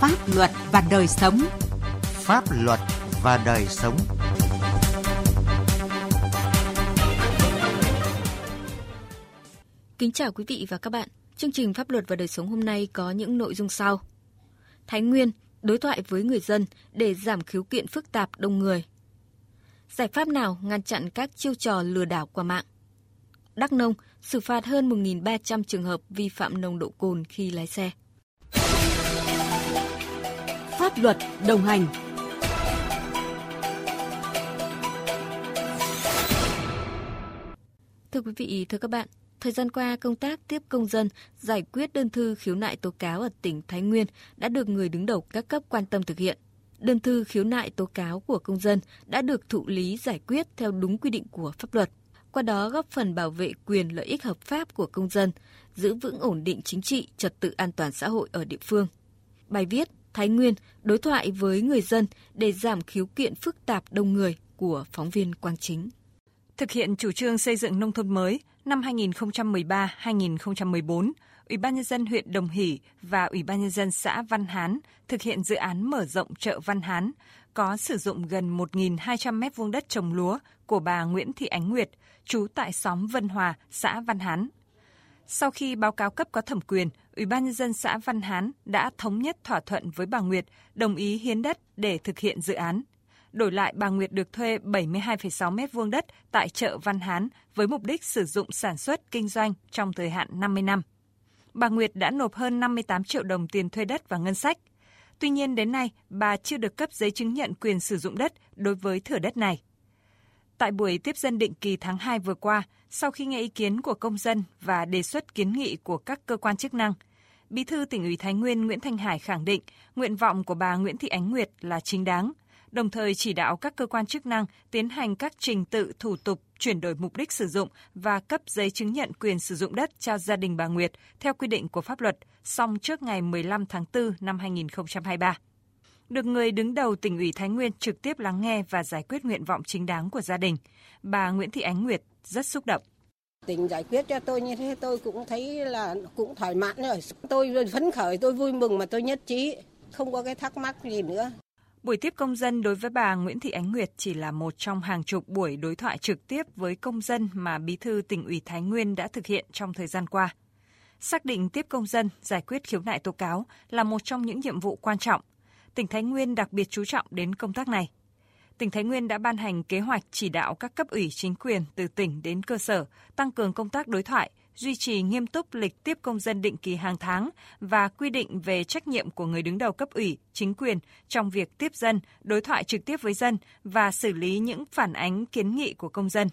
Pháp luật và đời sống. Pháp luật và đời sống. Kính chào quý vị và các bạn. Chương trình Pháp luật và đời sống hôm nay có những nội dung sau. Thái Nguyên đối thoại với người dân để giảm khiếu kiện phức tạp đông người. Giải pháp nào ngăn chặn các chiêu trò lừa đảo qua mạng? Đắk Nông xử phạt hơn 1.300 trường hợp vi phạm nồng độ cồn khi lái xe. Pháp luật đồng hành. Thưa quý vị, thưa các bạn, thời gian qua công tác tiếp công dân, giải quyết đơn thư khiếu nại tố cáo ở tỉnh Thái Nguyên đã được người đứng đầu các cấp quan tâm thực hiện. Đơn thư khiếu nại tố cáo của công dân đã được thụ lý giải quyết theo đúng quy định của pháp luật. Qua đó góp phần bảo vệ quyền lợi ích hợp pháp của công dân, giữ vững ổn định chính trị, trật tự an toàn xã hội ở địa phương. Bài viết Thái Nguyên đối thoại với người dân để giảm khiếu kiện phức tạp đông người của phóng viên Quang Chính. Thực hiện chủ trương xây dựng nông thôn mới năm 2013-2014, Ủy ban nhân dân huyện Đồng Hỷ và Ủy ban nhân dân xã Văn Hán thực hiện dự án mở rộng chợ Văn Hán, có sử dụng gần 1.200 m2 đất trồng lúa của bà Nguyễn Thị Ánh Nguyệt, trú tại xóm Vân Hòa, xã Văn Hán. Sau khi báo cáo cấp có thẩm quyền, Ủy ban nhân dân xã Văn Hán đã thống nhất thỏa thuận với bà Nguyệt đồng ý hiến đất để thực hiện dự án. Đổi lại, bà Nguyệt được thuê 72,6 m2 đất tại chợ Văn Hán với mục đích sử dụng sản xuất, kinh doanh trong thời hạn 50 năm. Bà Nguyệt đã nộp hơn 58 triệu đồng tiền thuê đất và ngân sách. Tuy nhiên đến nay, bà chưa được cấp giấy chứng nhận quyền sử dụng đất đối với thửa đất này. Tại buổi tiếp dân định kỳ tháng 2 vừa qua, sau khi nghe ý kiến của công dân và đề xuất kiến nghị của các cơ quan chức năng, Bí thư Tỉnh ủy Thái Nguyên Nguyễn Thanh Hải khẳng định nguyện vọng của bà Nguyễn Thị Ánh Nguyệt là chính đáng, đồng thời chỉ đạo các cơ quan chức năng tiến hành các trình tự thủ tục chuyển đổi mục đích sử dụng và cấp giấy chứng nhận quyền sử dụng đất cho gia đình bà Nguyệt theo quy định của pháp luật, xong trước ngày 15 tháng 4 năm 2023. Được người đứng đầu Tỉnh ủy Thái Nguyên trực tiếp lắng nghe và giải quyết nguyện vọng chính đáng của gia đình, bà Nguyễn Thị Ánh Nguyệt rất xúc động. Tỉnh giải quyết cho tôi như thế tôi cũng thấy là cũng thoải mãn rồi. Tôi phấn khởi, tôi vui mừng mà tôi nhất trí, không có cái thắc mắc gì nữa. Buổi tiếp công dân đối với bà Nguyễn Thị Ánh Nguyệt chỉ là một trong hàng chục buổi đối thoại trực tiếp với công dân mà Bí thư Tỉnh ủy Thái Nguyên đã thực hiện trong thời gian qua. Xác định tiếp công dân, giải quyết khiếu nại tố cáo là một trong những nhiệm vụ quan trọng. Tỉnh Thái Nguyên đặc biệt chú trọng đến công tác này. Tỉnh Thái Nguyên đã ban hành kế hoạch chỉ đạo các cấp ủy chính quyền từ tỉnh đến cơ sở tăng cường công tác đối thoại, duy trì nghiêm túc lịch tiếp công dân định kỳ hàng tháng và quy định về trách nhiệm của người đứng đầu cấp ủy, chính quyền trong việc tiếp dân, đối thoại trực tiếp với dân và xử lý những phản ánh kiến nghị của công dân.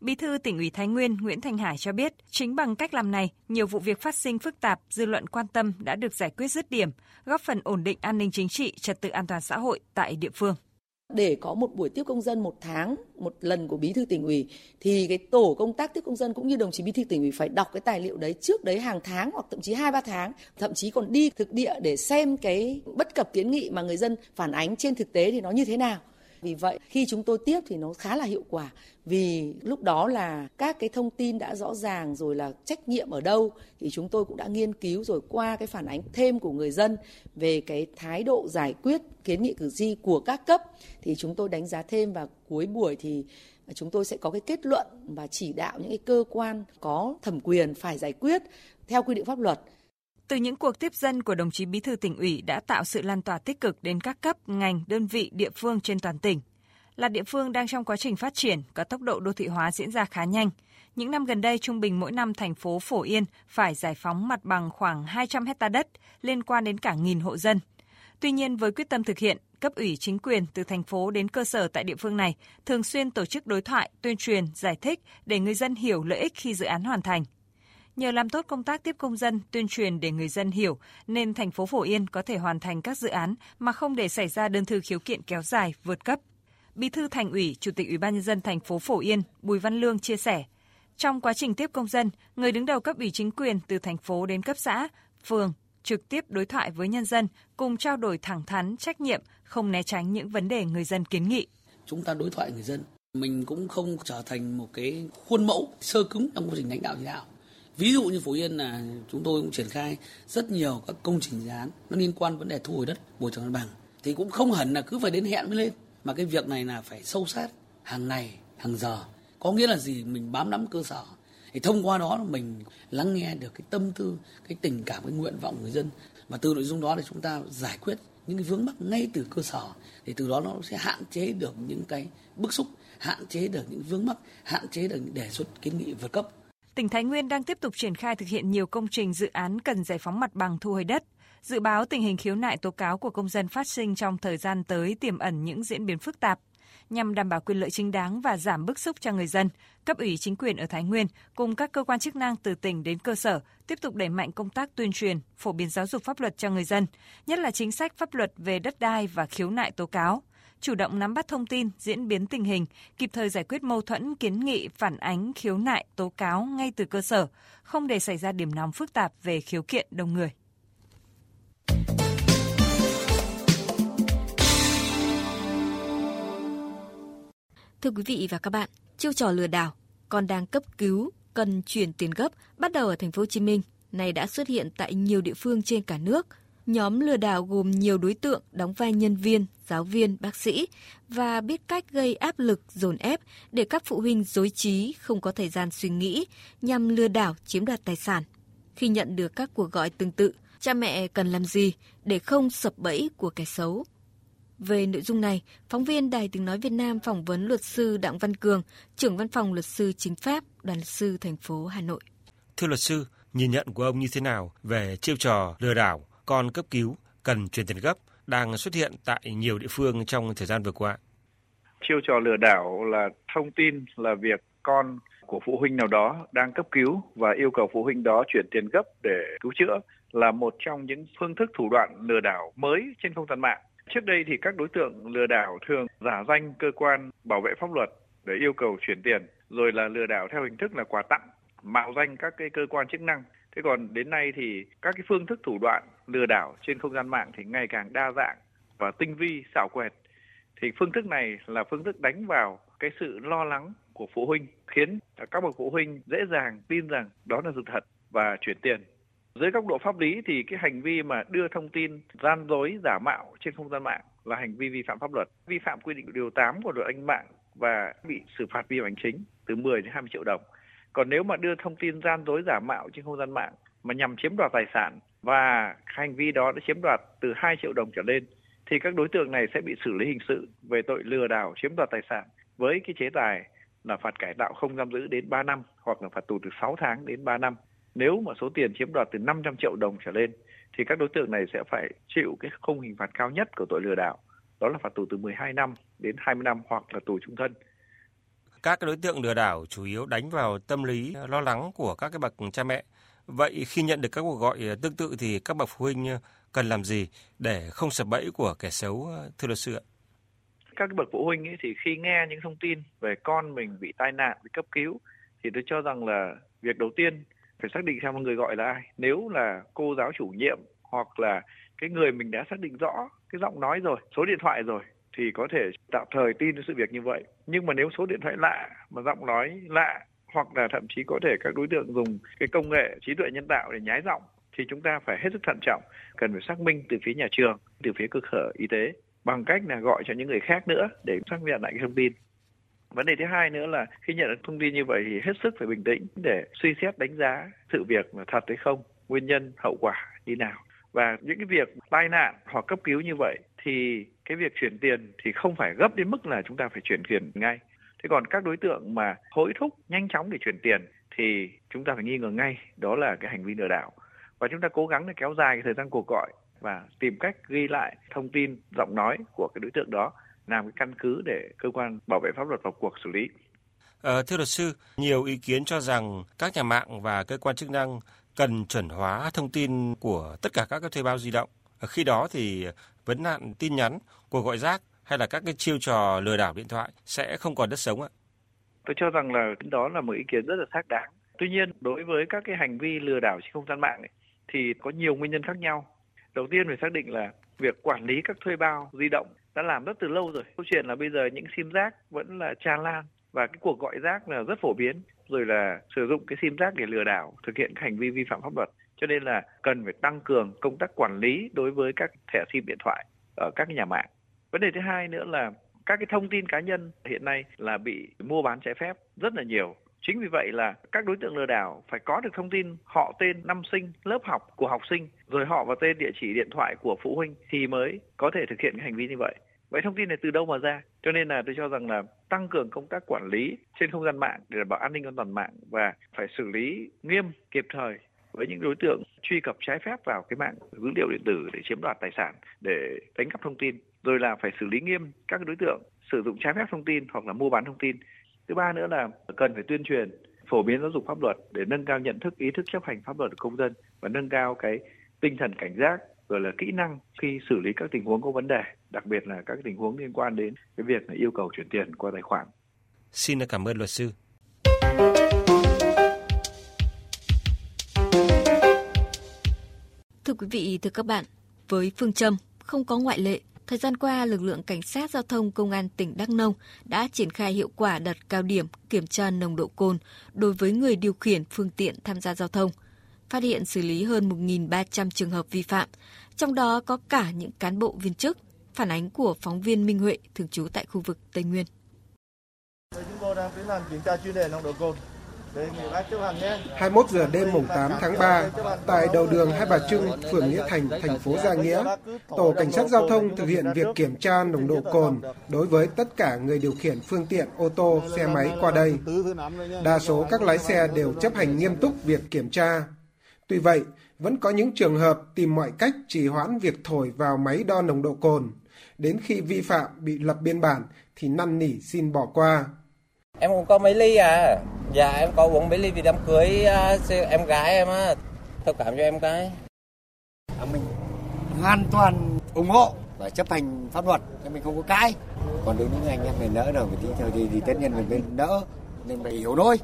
Bí thư Tỉnh ủy Thái Nguyên Nguyễn Thanh Hải cho biết, chính bằng cách làm này, nhiều vụ việc phát sinh phức tạp, dư luận quan tâm đã được giải quyết dứt điểm, góp phần ổn định an ninh chính trị, trật tự an toàn xã hội tại địa phương. Để có một buổi tiếp công dân một tháng, một lần của Bí thư Tỉnh ủy, thì cái tổ công tác tiếp công dân cũng như đồng chí Bí thư Tỉnh ủy phải đọc cái tài liệu đấy trước đấy hàng tháng hoặc thậm chí 2-3 tháng, thậm chí còn đi thực địa để xem cái bất cập kiến nghị mà người dân phản ánh trên thực tế thì nó như thế nào. Vì vậy, khi chúng tôi tiếp thì nó khá là hiệu quả, vì lúc đó là các cái thông tin đã rõ ràng rồi, là trách nhiệm ở đâu thì chúng tôi cũng đã nghiên cứu rồi, qua cái phản ánh thêm của người dân về cái thái độ giải quyết kiến nghị cử tri của các cấp thì chúng tôi đánh giá thêm, và cuối buổi thì chúng tôi sẽ có cái kết luận và chỉ đạo những cái cơ quan có thẩm quyền phải giải quyết theo quy định pháp luật. Từ những cuộc tiếp dân của đồng chí Bí thư Tỉnh ủy đã tạo sự lan tỏa tích cực đến các cấp, ngành, đơn vị, địa phương trên toàn tỉnh. Là địa phương đang trong quá trình phát triển, có tốc độ đô thị hóa diễn ra khá nhanh. Những năm gần đây, trung bình mỗi năm thành phố Phổ Yên phải giải phóng mặt bằng khoảng 200 hectare đất, liên quan đến cả 1.000 hộ dân. Tuy nhiên, với quyết tâm thực hiện, cấp ủy chính quyền từ thành phố đến cơ sở tại địa phương này thường xuyên tổ chức đối thoại, tuyên truyền, giải thích để người dân hiểu lợi ích khi dự án hoàn thành. Nhờ làm tốt công tác tiếp công dân, tuyên truyền để người dân hiểu, nên thành phố Phổ Yên có thể hoàn thành các dự án mà không để xảy ra đơn thư khiếu kiện kéo dài, vượt cấp. Bí thư Thành ủy, Chủ tịch Ủy ban nhân dân thành phố Phổ Yên Bùi Văn Lương chia sẻ, trong quá trình tiếp công dân, người đứng đầu cấp ủy chính quyền từ thành phố đến cấp xã, phường trực tiếp đối thoại với nhân dân, cùng trao đổi thẳng thắn, trách nhiệm, không né tránh những vấn đề người dân kiến nghị. Chúng ta đối thoại người dân, mình cũng không trở thành một cái khuôn mẫu sơ cứng trong quá trình lãnh đạo chỉ đạo. Ví dụ như Phú Yên là chúng tôi cũng triển khai rất nhiều các công trình dự án nó liên quan vấn đề thu hồi đất, bồi thường mặt bằng, thì cũng không hẳn là cứ phải đến hẹn mới lên, mà cái việc này là phải sâu sát hàng ngày, hàng giờ. Có nghĩa là gì? Mình bám nắm cơ sở. Thì thông qua đó mình lắng nghe được cái tâm tư, cái tình cảm, cái nguyện vọng người dân. Và từ nội dung đó thì chúng ta giải quyết những cái vướng mắc ngay từ cơ sở. Thì từ đó nó sẽ hạn chế được những cái bức xúc, hạn chế được những vướng mắc, hạn chế được những đề xuất kiến nghị vượt cấp. Tỉnh Thái Nguyên đang tiếp tục triển khai thực hiện nhiều công trình dự án cần giải phóng mặt bằng thu hồi đất. Dự báo tình hình khiếu nại tố cáo của công dân phát sinh trong thời gian tới tiềm ẩn những diễn biến phức tạp. Nhằm đảm bảo quyền lợi chính đáng và giảm bức xúc cho người dân, cấp ủy chính quyền ở Thái Nguyên cùng các cơ quan chức năng từ tỉnh đến cơ sở tiếp tục đẩy mạnh công tác tuyên truyền, phổ biến giáo dục pháp luật cho người dân, nhất là chính sách pháp luật về đất đai và khiếu nại tố cáo, chủ động nắm bắt thông tin, diễn biến tình hình, kịp thời giải quyết mâu thuẫn, kiến nghị, phản ánh, khiếu nại, tố cáo ngay từ cơ sở, không để xảy ra điểm nóng phức tạp về khiếu kiện đông người. Thưa quý vị và các bạn, chiêu trò lừa đảo còn đang cấp cứu cần chuyển tiền gấp bắt đầu ở thành phố Hồ Chí Minh này đã xuất hiện tại nhiều địa phương trên cả nước. Nhóm lừa đảo gồm nhiều đối tượng đóng vai nhân viên, giáo viên, bác sĩ và biết cách gây áp lực, dồn ép để các phụ huynh rối trí, không có thời gian suy nghĩ nhằm lừa đảo chiếm đoạt tài sản. Khi nhận được các cuộc gọi tương tự, cha mẹ cần làm gì để không sập bẫy của kẻ xấu? Về nội dung này, phóng viên Đài Tiếng nói Việt Nam phỏng vấn luật sư Đặng Văn Cường, trưởng văn phòng luật sư chính pháp, đoàn luật sư thành phố Hà Nội. Thưa luật sư, nhìn nhận của ông như thế nào về chiêu trò lừa đảo con cấp cứu cần chuyển tiền gấp đang xuất hiện tại nhiều địa phương trong thời gian vừa qua? Chiêu trò lừa đảo là thông tin là việc con của phụ huynh nào đó đang cấp cứu và yêu cầu phụ huynh đó chuyển tiền gấp để cứu chữa là một trong những phương thức thủ đoạn lừa đảo mới trên không gian mạng. Trước đây thì các đối tượng lừa đảo thường giả danh cơ quan bảo vệ pháp luật để yêu cầu chuyển tiền, rồi là lừa đảo theo hình thức là quà tặng, mạo danh các cái cơ quan chức năng. Thế còn đến nay thì các cái phương thức thủ đoạn lừa đảo trên không gian mạng thì ngày càng đa dạng và tinh vi, xảo quyệt. Thì phương thức này là phương thức đánh vào cái sự lo lắng của phụ huynh, khiến các bậc phụ huynh dễ dàng tin rằng đó là sự thật và chuyển tiền. Dưới góc độ pháp lý thì cái hành vi mà đưa thông tin gian dối, giả mạo trên không gian mạng là hành vi vi phạm pháp luật, vi phạm quy định điều 8 của luật an mạng và bị xử phạt vi phạm hành chính từ 10 đến 20 triệu đồng. Còn nếu mà đưa thông tin gian dối, giả mạo trên không gian mạng mà nhằm chiếm đoạt tài sản và hành vi đó đã chiếm đoạt từ 2 triệu đồng trở lên thì các đối tượng này sẽ bị xử lý hình sự về tội lừa đảo chiếm đoạt tài sản với cái chế tài là phạt cải tạo không giam giữ đến 3 năm hoặc là phạt tù từ 6 tháng đến 3 năm. Nếu mà số tiền chiếm đoạt từ 500 triệu đồng trở lên thì các đối tượng này sẽ phải chịu cái khung hình phạt cao nhất của tội lừa đảo, đó là phạt tù từ 12 năm đến 20 năm hoặc là tù chung thân. Các đối tượng lừa đảo chủ yếu đánh vào tâm lý lo lắng của các cái bậc cha mẹ. Vậy khi nhận được các cuộc gọi tương tự thì các bậc phụ huynh cần làm gì để không sập bẫy của kẻ xấu, thưa luật sư ạ? Các bậc phụ huynh ấy thì khi nghe những thông tin về con mình bị tai nạn, bị cấp cứu thì tôi cho rằng là việc đầu tiên phải xác định xem người gọi là ai. Nếu là cô giáo chủ nhiệm hoặc là cái người mình đã xác định rõ cái giọng nói rồi, số điện thoại rồi thì có thể tạm thời tin sự việc như vậy. Nhưng mà nếu số điện thoại lạ mà giọng nói lạ hoặc là thậm chí có thể các đối tượng dùng cái công nghệ trí tuệ nhân tạo để nhái giọng thì chúng ta phải hết sức thận trọng, cần phải xác minh từ phía nhà trường, từ phía cơ sở y tế bằng cách là gọi cho những người khác nữa để xác nhận lại cái thông tin. Vấn đề thứ hai nữa là khi nhận được thông tin như vậy thì hết sức phải bình tĩnh để suy xét đánh giá sự việc là thật hay không, nguyên nhân, hậu quả như nào. Và những cái việc tai nạn hoặc cấp cứu như vậy thì cái việc chuyển tiền thì không phải gấp đến mức là chúng ta phải chuyển tiền ngay. Thế còn các đối tượng mà hối thúc nhanh chóng để chuyển tiền thì chúng ta phải nghi ngờ ngay, đó là cái hành vi lừa đảo. Và chúng ta cố gắng để kéo dài cái thời gian cuộc gọi và tìm cách ghi lại thông tin, giọng nói của cái đối tượng đó, làm cái căn cứ để cơ quan bảo vệ pháp luật vào cuộc xử lý. Thưa luật sư, nhiều ý kiến cho rằng các nhà mạng và cơ quan chức năng cần chuẩn hóa thông tin của tất cả các thuê bao di động. Khi đó thì vấn nạn tin nhắn, cuộc gọi rác hay là các cái chiêu trò lừa đảo điện thoại sẽ không còn đất sống ạ? Tôi cho rằng là đó là một ý kiến rất là xác đáng. Tuy nhiên, đối với các cái hành vi lừa đảo trên không gian mạng ấy, thì có nhiều nguyên nhân khác nhau. Đầu tiên phải xác định là việc quản lý các thuê bao di động đã làm rất từ lâu rồi. Câu chuyện là bây giờ những sim rác vẫn là tràn lan và cái cuộc gọi rác là rất phổ biến. rồi là sử dụng cái sim rác để lừa đảo, thực hiện các hành vi vi phạm pháp luật. Cho nên là cần phải tăng cường công tác quản lý đối với các thẻ sim điện thoại ở các nhà mạng. Vấn đề thứ hai nữa là các cái thông tin cá nhân hiện nay là bị mua bán trái phép rất là nhiều. Chính vì vậy là các đối tượng lừa đảo phải có được thông tin họ, tên, năm sinh, lớp học của học sinh, rồi họ và tên, địa chỉ, điện thoại của phụ huynh thì mới có thể thực hiện cái hành vi như vậy. Vậy thông tin này từ đâu mà ra? Cho nên là tôi cho rằng là tăng cường công tác quản lý trên không gian mạng để đảm bảo an ninh an toàn mạng và phải xử lý nghiêm kịp thời với những đối tượng truy cập trái phép vào cái mạng dữ liệu điện tử để chiếm đoạt tài sản, để đánh cắp thông tin, rồi là phải xử lý nghiêm các đối tượng sử dụng trái phép thông tin hoặc là mua bán thông tin. Thứ ba nữa là cần phải tuyên truyền, phổ biến giáo dục pháp luật để nâng cao nhận thức, ý thức chấp hành pháp luật của công dân và nâng cao cái tinh thần cảnh giác, rồi là kỹ năng khi xử lý các tình huống có vấn đề, đặc biệt là các tình huống liên quan đến cái việc yêu cầu chuyển tiền qua tài khoản. Xin cảm ơn luật sư. Thưa quý vị, thưa các bạn, với phương châm không có ngoại lệ, thời gian qua, lực lượng cảnh sát giao thông công an tỉnh Đắk Nông đã triển khai hiệu quả đợt cao điểm kiểm tra nồng độ cồn đối với người điều khiển phương tiện tham gia giao thông, phát hiện xử lý hơn 1.300 trường hợp vi phạm, trong đó có cả những cán bộ viên chức. Phản ánh của phóng viên Minh Huệ, thường trú tại khu vực Tây Nguyên. Chúng tôi đang tiến hành kiểm tra chuyên đề nồng độ cồn. 21 giờ đêm mùng 8 tháng 3, tại đầu đường Hai Bà Trưng, phường Nghĩa Thành, thành phố Gia Nghĩa, Tổ Cảnh sát Giao thông thực hiện việc kiểm tra nồng độ cồn đối với tất cả người điều khiển phương tiện ô tô, xe máy qua đây. Đa số các lái xe đều chấp hành nghiêm túc việc kiểm tra. Tuy vậy, vẫn có những trường hợp tìm mọi cách trì hoãn việc thổi vào máy đo nồng độ cồn. Đến khi vi phạm bị lập biên bản thì năn nỉ xin bỏ qua. Em cũng có mấy ly à? Dạ em có uống mấy ly vì đám cưới em gái em á. Thông cảm cho em cái. Mình hoàn toàn ủng hộ và chấp hành pháp luật, mình không có cãi. Còn đối với những anh em mình nỡ rồi, mình thôi thì tất nhiên mình nỡ, nên mình hiểu thôi.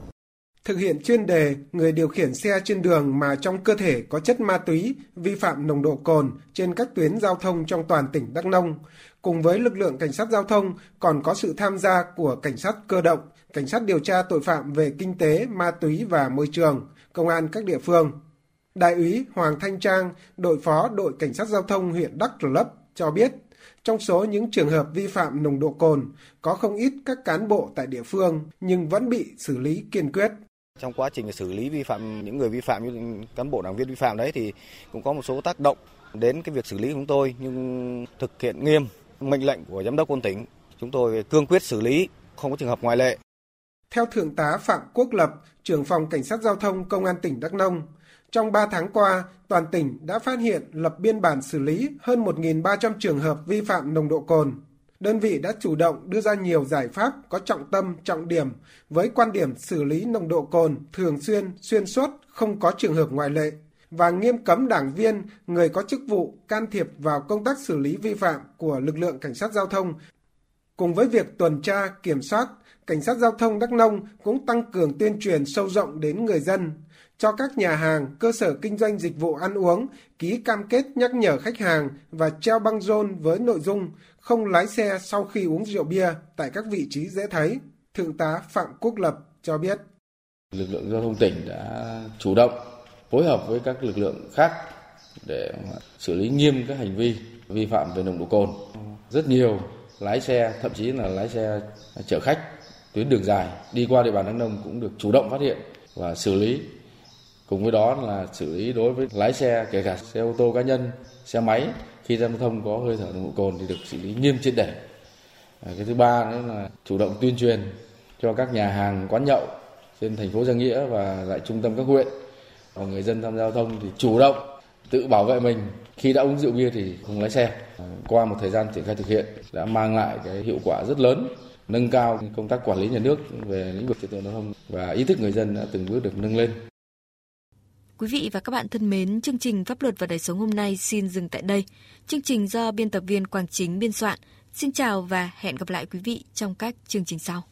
Thực hiện chuyên đề người điều khiển xe trên đường mà trong cơ thể có chất ma túy, vi phạm nồng độ cồn trên các tuyến giao thông trong toàn tỉnh Đắk Nông, cùng với lực lượng cảnh sát giao thông còn có sự tham gia của cảnh sát cơ động, cảnh sát điều tra tội phạm về kinh tế, ma túy và môi trường, công an các địa phương. Đại úy Hoàng Thanh Trang, đội phó đội cảnh sát giao thông huyện Đắk Lấp cho biết, trong số những trường hợp vi phạm nồng độ cồn có không ít các cán bộ tại địa phương nhưng vẫn bị xử lý kiên quyết. Trong quá trình xử lý vi phạm, những người vi phạm như cán bộ đảng viên vi phạm đấy thì cũng có một số tác động đến cái việc xử lý của chúng tôi, nhưng thực hiện nghiêm mệnh lệnh của giám đốc công an tỉnh, chúng tôi cương quyết xử lý, không có trường hợp ngoại lệ. Theo Thượng tá Phạm Quốc Lập, trưởng phòng Cảnh sát Giao thông Công an tỉnh Đắk Nông, trong 3 tháng qua, toàn tỉnh đã phát hiện lập biên bản xử lý hơn 1.300 trường hợp vi phạm nồng độ cồn. Đơn vị đã chủ động đưa ra nhiều giải pháp có trọng tâm, trọng điểm với quan điểm xử lý nồng độ cồn thường xuyên, xuyên suốt, không có trường hợp ngoại lệ và nghiêm cấm đảng viên, người có chức vụ can thiệp vào công tác xử lý vi phạm của lực lượng cảnh sát giao thông. Cùng với việc tuần tra, kiểm soát, cảnh sát giao thông Đắk Nông cũng tăng cường tuyên truyền sâu rộng đến người dân, cho các nhà hàng, cơ sở kinh doanh dịch vụ ăn uống ký cam kết nhắc nhở khách hàng và treo băng rôn với nội dung không lái xe sau khi uống rượu bia tại các vị trí dễ thấy. Thượng tá Phạm Quốc Lập cho biết. Lực lượng giao thông tỉnh đã chủ động phối hợp với các lực lượng khác để xử lý nghiêm các hành vi vi phạm về nồng độ cồn. Rất nhiều lái xe, thậm chí là lái xe chở khách tuyến đường dài đi qua địa bàn Đắk Nông cũng được chủ động phát hiện và xử lý. Cùng với đó là xử lý đối với lái xe, kể cả xe ô tô cá nhân, xe máy khi giao thông có hơi thở nồng độ cồn thì được xử lý nghiêm triệt để. Cái thứ ba nữa là chủ động tuyên truyền cho các nhà hàng, quán nhậu trên thành phố Gia Nghĩa và lại trung tâm các huyện. Và người dân tham gia giao thông thì chủ động tự bảo vệ mình, khi đã uống rượu bia thì không lái xe. Qua một thời gian triển khai thực hiện đã mang lại cái hiệu quả rất lớn, nâng cao công tác quản lý nhà nước về lĩnh vực trật tự giao thông và ý thức người dân đã từng bước được nâng lên. Quý vị và các bạn thân mến, chương trình Pháp luật và đời sống hôm nay xin dừng tại đây. Chương trình do biên tập viên Quang Chính biên soạn. Xin chào và hẹn gặp lại quý vị trong các chương trình sau.